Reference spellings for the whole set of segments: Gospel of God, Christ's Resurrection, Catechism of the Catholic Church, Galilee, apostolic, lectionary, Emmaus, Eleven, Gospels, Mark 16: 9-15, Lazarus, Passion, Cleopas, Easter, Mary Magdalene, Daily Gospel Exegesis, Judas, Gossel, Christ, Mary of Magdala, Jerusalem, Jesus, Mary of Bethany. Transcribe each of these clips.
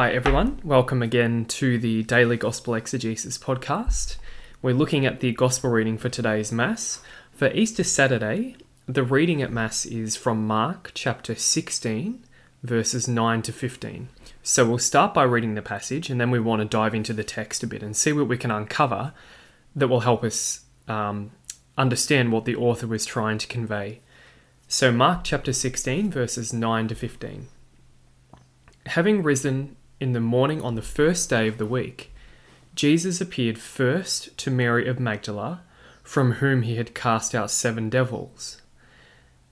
Hi everyone, welcome again to the Daily Gospel Exegesis podcast. We're looking at the Gospel reading for today's Mass. For Easter Saturday, the reading at Mass is from Mark chapter 16, verses 9 to 15. So we'll start by reading the passage and then we want to dive into the text a bit and see what we can uncover that will help us understand what the author was trying to convey. So Mark chapter 16, verses 9 to 15. Having risen in the morning on the first day of the week, Jesus appeared first to Mary of Magdala, from whom he had cast out 7 devils.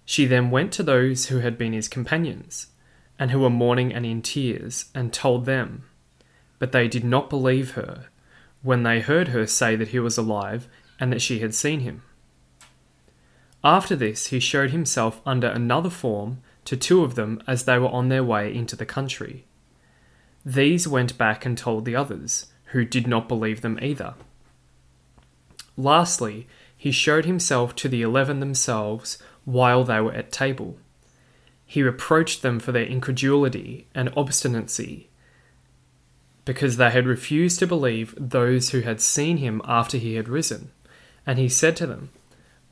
She then went to those who had been his companions, and who were mourning and in tears, and told them. But they did not believe her, when they heard her say that he was alive, and that she had seen him. After this, he showed himself under another form to 2 of them as they were on their way into the country. These went back and told the others, who did not believe them either. Lastly, he showed himself to the 11 themselves while they were at table. He reproached them for their incredulity and obstinacy, because they had refused to believe those who had seen him after he had risen. And he said to them,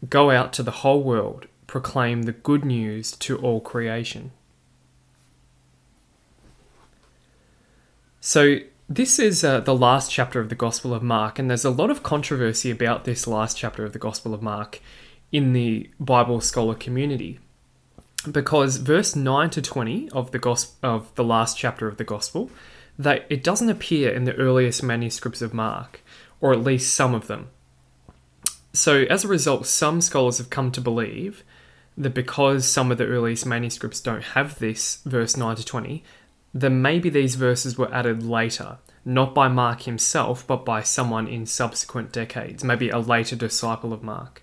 "Go out to the whole world, proclaim the good news to all creation." So this is the last chapter of the Gospel of Mark, and there's a lot of controversy about this last chapter of the Gospel of Mark in the Bible scholar community, because verse 9 to 20 of the last chapter of the Gospel, that it doesn't appear in the earliest manuscripts of Mark, or at least some of them. So as a result, some scholars have come to believe that because some of the earliest manuscripts don't have this verse 9 to 20, then maybe these verses were added later, not by Mark himself, but by someone in subsequent decades, maybe a later disciple of Mark.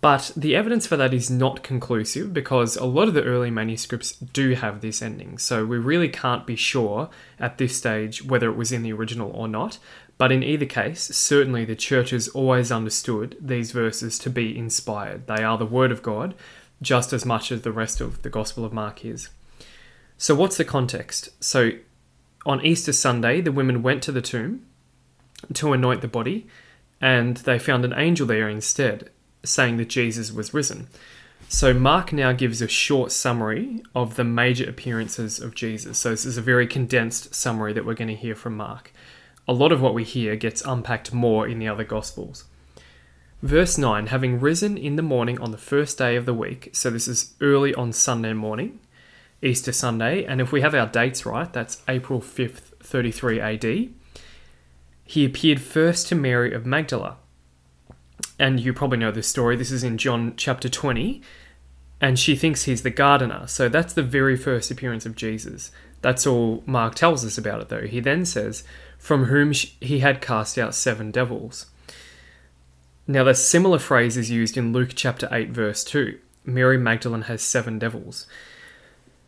But the evidence for that is not conclusive, because a lot of the early manuscripts do have this ending, so we really can't be sure at this stage whether it was in the original or not. But in either case, certainly the Church has always understood these verses to be inspired. They are the Word of God, just as much as the rest of the Gospel of Mark is. So what's the context? So on Easter Sunday, the women went to the tomb to anoint the body, and they found an angel there instead, saying that Jesus was risen. So Mark now gives a short summary of the major appearances of Jesus. So this is a very condensed summary that we're going to hear from Mark. A lot of what we hear gets unpacked more in the other Gospels. Verse 9, having risen in the morning on the first day of the week. So this is early on Sunday morning, Easter Sunday, and if we have our dates right, that's April 5th, 33 AD. He appeared first to Mary of Magdala. And you probably know this story. This is in John chapter 20, and she thinks he's the gardener. So that's the very first appearance of Jesus. That's all Mark tells us about it, though. He then says, from whom he had cast out 7 devils. Now, the similar phrase is used in Luke chapter 8, verse 2. Mary Magdalene has 7 devils.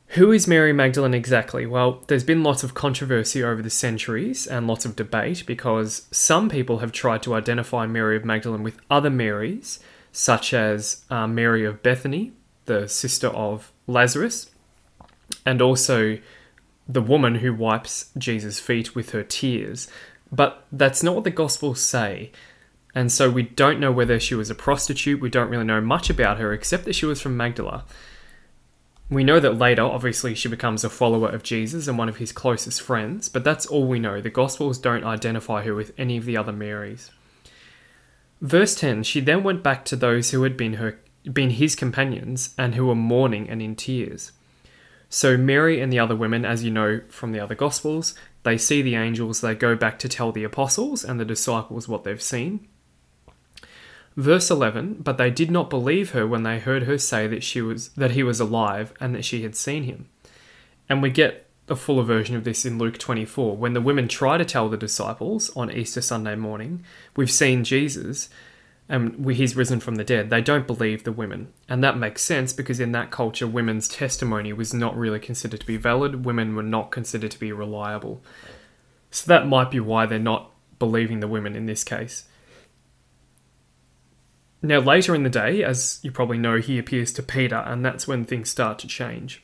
Who is Mary Magdalene exactly? Well, there's been lots of controversy over the centuries and lots of debate, because some people have tried to identify Mary of Magdalene with other Marys, such as Mary of Bethany, the sister of Lazarus, and also the woman who wipes Jesus' feet with her tears. But that's not what the Gospels say. And so we don't know whether she was a prostitute. We don't really know much about her, except that she was from Magdala. We know that later, obviously, she becomes a follower of Jesus and one of his closest friends, but that's all we know. The Gospels don't identify her with any of the other Marys. Verse 10, she then went back to those who had been his companions and who were mourning and in tears. So Mary and the other women, as you know from the other Gospels, they see the angels, they go back to tell the apostles and the disciples what they've seen. Verse 11, but they did not believe her when they heard her say that he was alive and that she had seen him. And we get a fuller version of this in Luke 24. When the women try to tell the disciples on Easter Sunday morning, we've seen Jesus and he's risen from the dead, they don't believe the women. And that makes sense, because in that culture, women's testimony was not really considered to be valid. Women were not considered to be reliable. So that might be why they're not believing the women in this case. Now, later in the day, as you probably know, he appears to Peter, and that's when things start to change.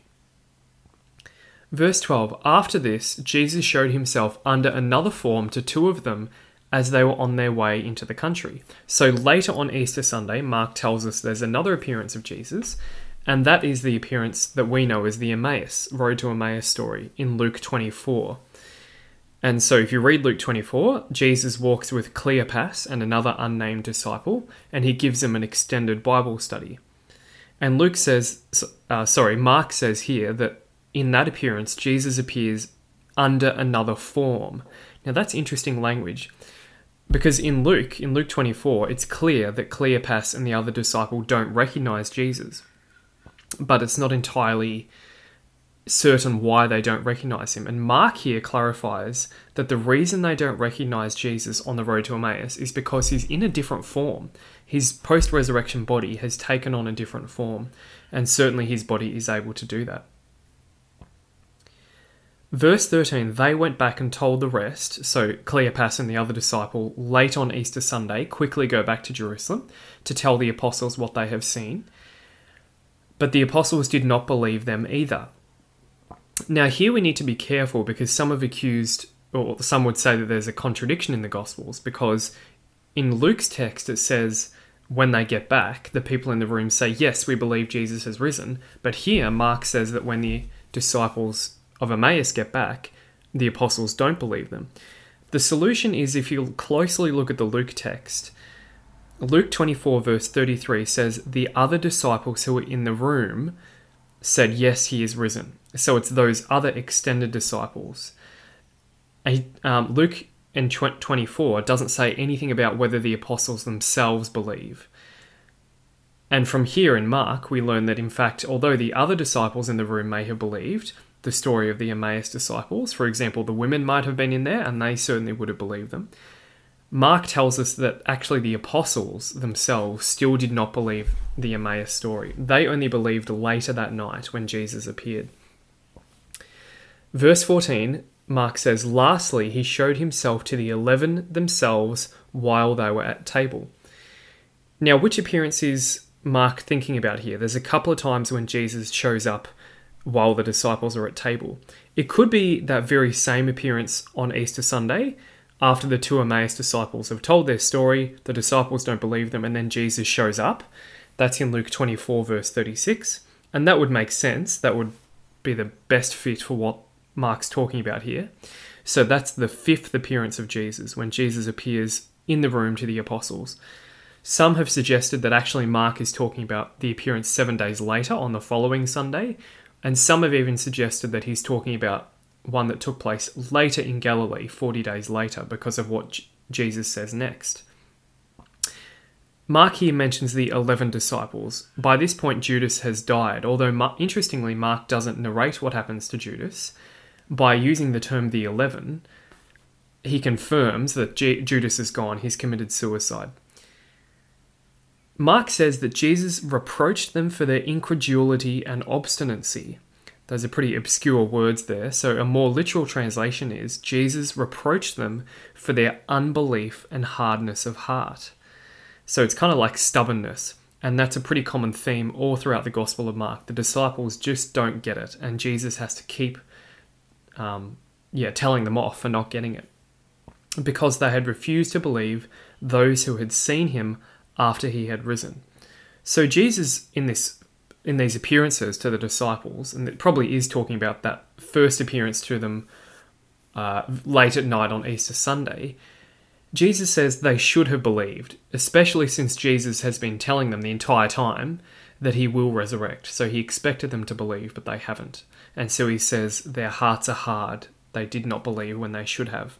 Verse 12, after this, Jesus showed himself under another form to two of them as they were on their way into the country. So later on Easter Sunday, Mark tells us there's another appearance of Jesus, and that is the appearance that we know as the Road to Emmaus story in Luke 24. And so if you read Luke 24, Jesus walks with Cleopas and another unnamed disciple, and he gives them an extended Bible study. And Mark says here that in that appearance, Jesus appears under another form. Now that's interesting language, because in Luke 24, it's clear that Cleopas and the other disciple don't recognize Jesus, but it's not entirely certain why they don't recognize him. And Mark here clarifies that the reason they don't recognize Jesus on the road to Emmaus is because he's in a different form. His post-resurrection body has taken on a different form, and certainly his body is able to do that. Verse 13, they went back and told the rest, so Cleopas and the other disciple, late on Easter Sunday, quickly go back to Jerusalem to tell the apostles what they have seen. But the apostles did not believe them either. Now here we need to be careful, because some have accused, or some would say that there's a contradiction in the Gospels, because in Luke's text it says, when they get back, the people in the room say, yes, we believe Jesus has risen. But here Mark says that when the disciples of Emmaus get back, the apostles don't believe them. The solution is, if you closely look at the Luke text, Luke 24 verse 33 says, the other disciples who were in the room said, yes, he is risen. So it's those other extended disciples. Luke in 24 doesn't say anything about whether the apostles themselves believe. And from here in Mark, we learn that in fact, although the other disciples in the room may have believed, the story of the Emmaus disciples, for example, the women might have been in there and they certainly would have believed them. Mark tells us that actually the apostles themselves still did not believe the Emmaus story. They only believed later that night when Jesus appeared. Verse 14, Mark says, lastly, he showed himself to the 11 themselves while they were at table. Now, which appearance is Mark thinking about here? There's a couple of times when Jesus shows up while the disciples are at table. It could be that very same appearance on Easter Sunday, after the two Emmaus disciples have told their story, the disciples don't believe them, and then Jesus shows up. That's in Luke 24, verse 36. And that would make sense. That would be the best fit for what Mark's talking about here. So that's the fifth appearance of Jesus, when Jesus appears in the room to the apostles. Some have suggested that actually Mark is talking about the appearance 7 days later on the following Sunday, and some have even suggested that he's talking about one that took place later in Galilee, 40 days later, because of what Jesus says next. Mark here mentions the 11 disciples. By this point, Judas has died, although interestingly, Mark doesn't narrate what happens to Judas. By using the term the 11, he confirms that Judas is gone, he's committed suicide. Mark says that Jesus reproached them for their incredulity and obstinacy. Those are pretty obscure words there, so a more literal translation is, Jesus reproached them for their unbelief and hardness of heart. So it's kind of like stubbornness, and that's a pretty common theme all throughout the Gospel of Mark. The disciples just don't get it, and Jesus has to keep telling them off for not getting it, because they had refused to believe those who had seen him after he had risen. So Jesus, in these appearances to the disciples, and it probably is talking about that first appearance to them late at night on Easter Sunday, Jesus says they should have believed, especially since Jesus has been telling them the entire time that he will resurrect. So he expected them to believe, but they haven't. And so he says their hearts are hard. They did not believe when they should have.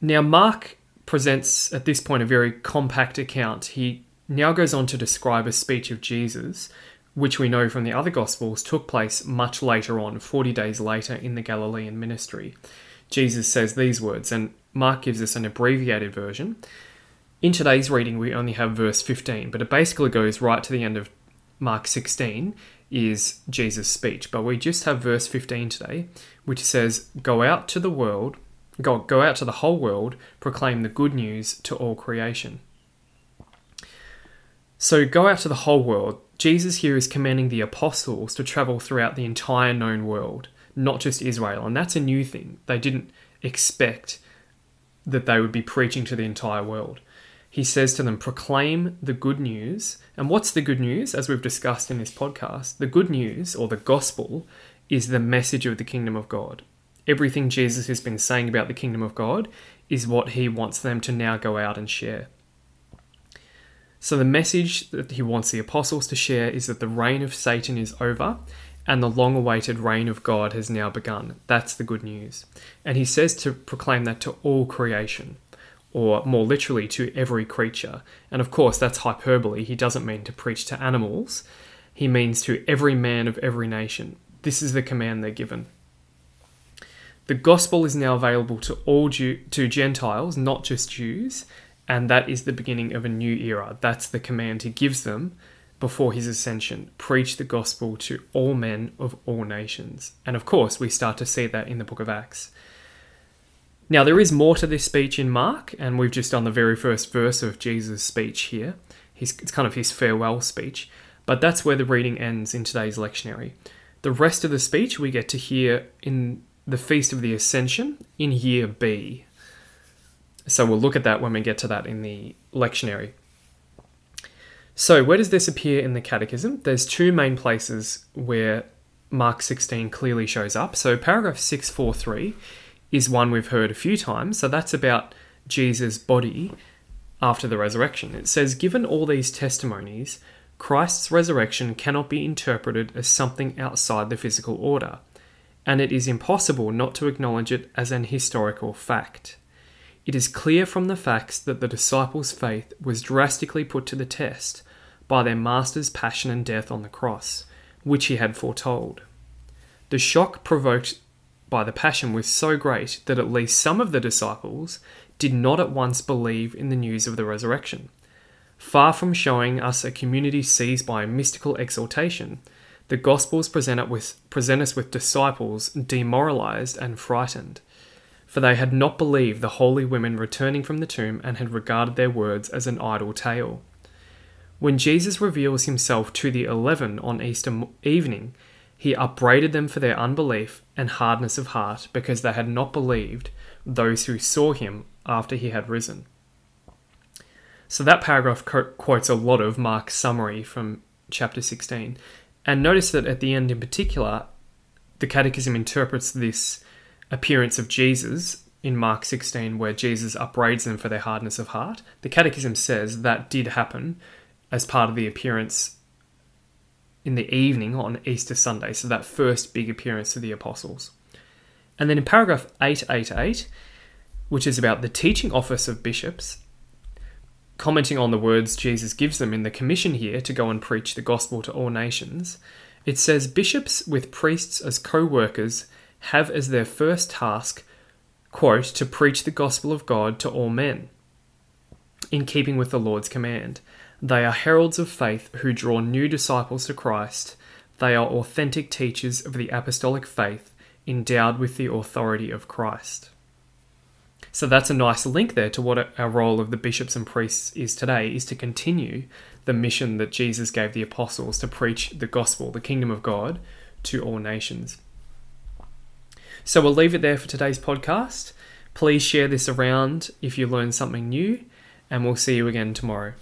Now, Mark presents at this point a very compact account. He now goes on to describe a speech of Jesus, which we know from the other Gospels took place much later on, 40 days later in the Galilean ministry. Jesus says these words, and Mark gives us an abbreviated version. In today's reading, we only have verse 15, but it basically goes right to the end of Mark 16, is Jesus' speech. But we just have verse 15 today, which says, Go out to the whole world, proclaim the good news to all creation. So go out to the whole world. Jesus here is commanding the apostles to travel throughout the entire known world, not just Israel. And that's a new thing. They didn't expect that they would be preaching to the entire world. He says to them, proclaim the good news. And what's the good news? As we've discussed in this podcast, the good news, or the gospel, is the message of the kingdom of God. Everything Jesus has been saying about the kingdom of God is what he wants them to now go out and share. So the message that he wants the apostles to share is that the reign of Satan is over and the long-awaited reign of God has now begun. That's the good news. And he says to proclaim that to all creation, or more literally to every creature. And of course, that's hyperbole. He doesn't mean to preach to animals. He means to every man of every nation. This is the command they're given. The gospel is now available to all to Gentiles, not just Jews, and that is the beginning of a new era. That's the command he gives them before his ascension. Preach the gospel to all men of all nations. And of course, we start to see that in the book of Acts. Now, there is more to this speech in Mark, and we've just done the very first verse of Jesus' speech here. It's kind of his farewell speech, but that's where the reading ends in today's lectionary. The rest of the speech we get to hear in the Feast of the Ascension in year B. So we'll look at that when we get to that in the lectionary. So where does this appear in the Catechism? There's two main places where Mark 16 clearly shows up. So paragraph 643 is one we've heard a few times. So that's about Jesus' body after the resurrection. It says, given all these testimonies, Christ's resurrection cannot be interpreted as something outside the physical order, and it is impossible not to acknowledge it as an historical fact. It is clear from the facts that the disciples' faith was drastically put to the test by their master's passion and death on the cross, which he had foretold. The shock provoked by the passion was so great that at least some of the disciples did not at once believe in the news of the resurrection. Far from showing us a community seized by a mystical exaltation, the Gospels present us with disciples demoralized and frightened, for they had not believed the holy women returning from the tomb and had regarded their words as an idle tale. When Jesus reveals himself to the 11 on Easter evening, he upbraided them for their unbelief and hardness of heart because they had not believed those who saw him after he had risen. So that paragraph quotes a lot of Mark's summary from chapter 16. And notice that at the end in particular, the Catechism interprets this appearance of Jesus in Mark 16, where Jesus upbraids them for their hardness of heart. The Catechism says that did happen as part of the appearance in the evening on Easter Sunday. So that first big appearance of the apostles. And then in paragraph 888, which is about the teaching office of bishops, commenting on the words Jesus gives them in the commission here to go and preach the gospel to all nations, it says, bishops with priests as co-workers have as their first task, quote, to preach the gospel of God to all men, in keeping with the Lord's command. They are heralds of faith who draw new disciples to Christ. They are authentic teachers of the apostolic faith, endowed with the authority of Christ. So that's a nice link there to what our role of the bishops and priests is today, is to continue the mission that Jesus gave the apostles to preach the gospel, the kingdom of God, to all nations. So we'll leave it there for today's podcast. Please share this around if you learned something new, and we'll see you again tomorrow.